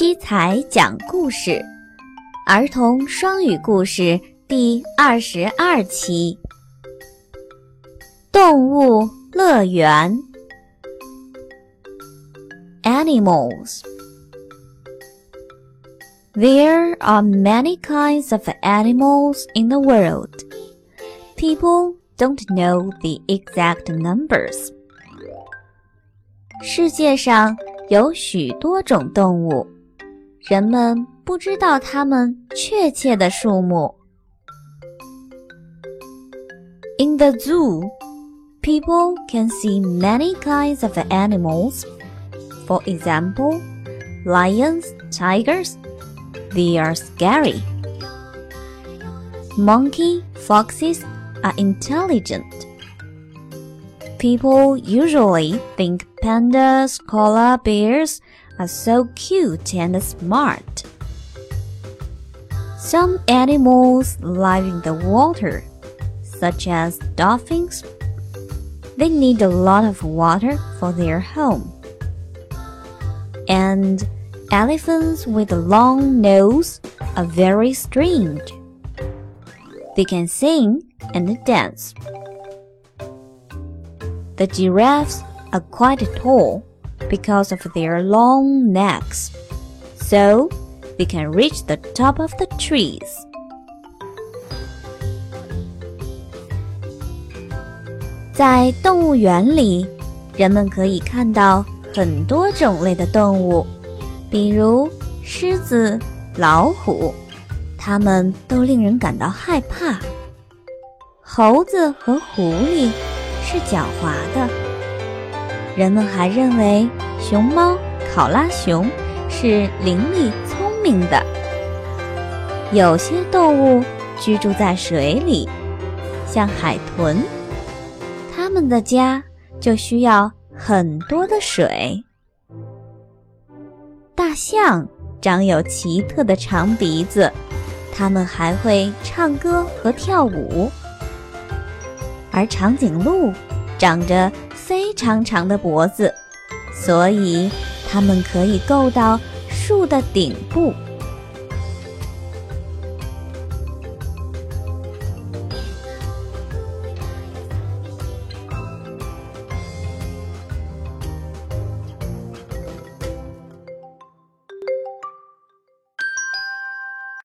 七彩讲故事儿童双语故事第22期，动物乐园 Animals. There are many kinds of animals in the world. People don't know the exact numbers. 世界上有许多种动物，人们不知道它们确切的数目。In the zoo, people can see many kinds of animals. For example, lions, tigers, they are scary. Monkey, foxes are intelligent.People usually think pandas, koala bears are so cute and smart. Some animals live in the water, such as dolphins. They need a lot of water for their home. And elephants with a long nose are very strange. They can sing and dance.The giraffes are quite tall because of their long necks, so they can reach the top of the trees. In the zoo, people can see many different kinds of animals, such as lions, tigers. They all make us feel scared. Horses and horses.是狡猾的，人们还认为熊猫考拉熊是伶俐聪明的。有些动物居住在水里，像海豚，它们的家就需要很多的水。大象长有奇特的长鼻子，它们还会唱歌和跳舞。而长颈鹿长着非常长的脖子，所以它们可以够到树的顶部。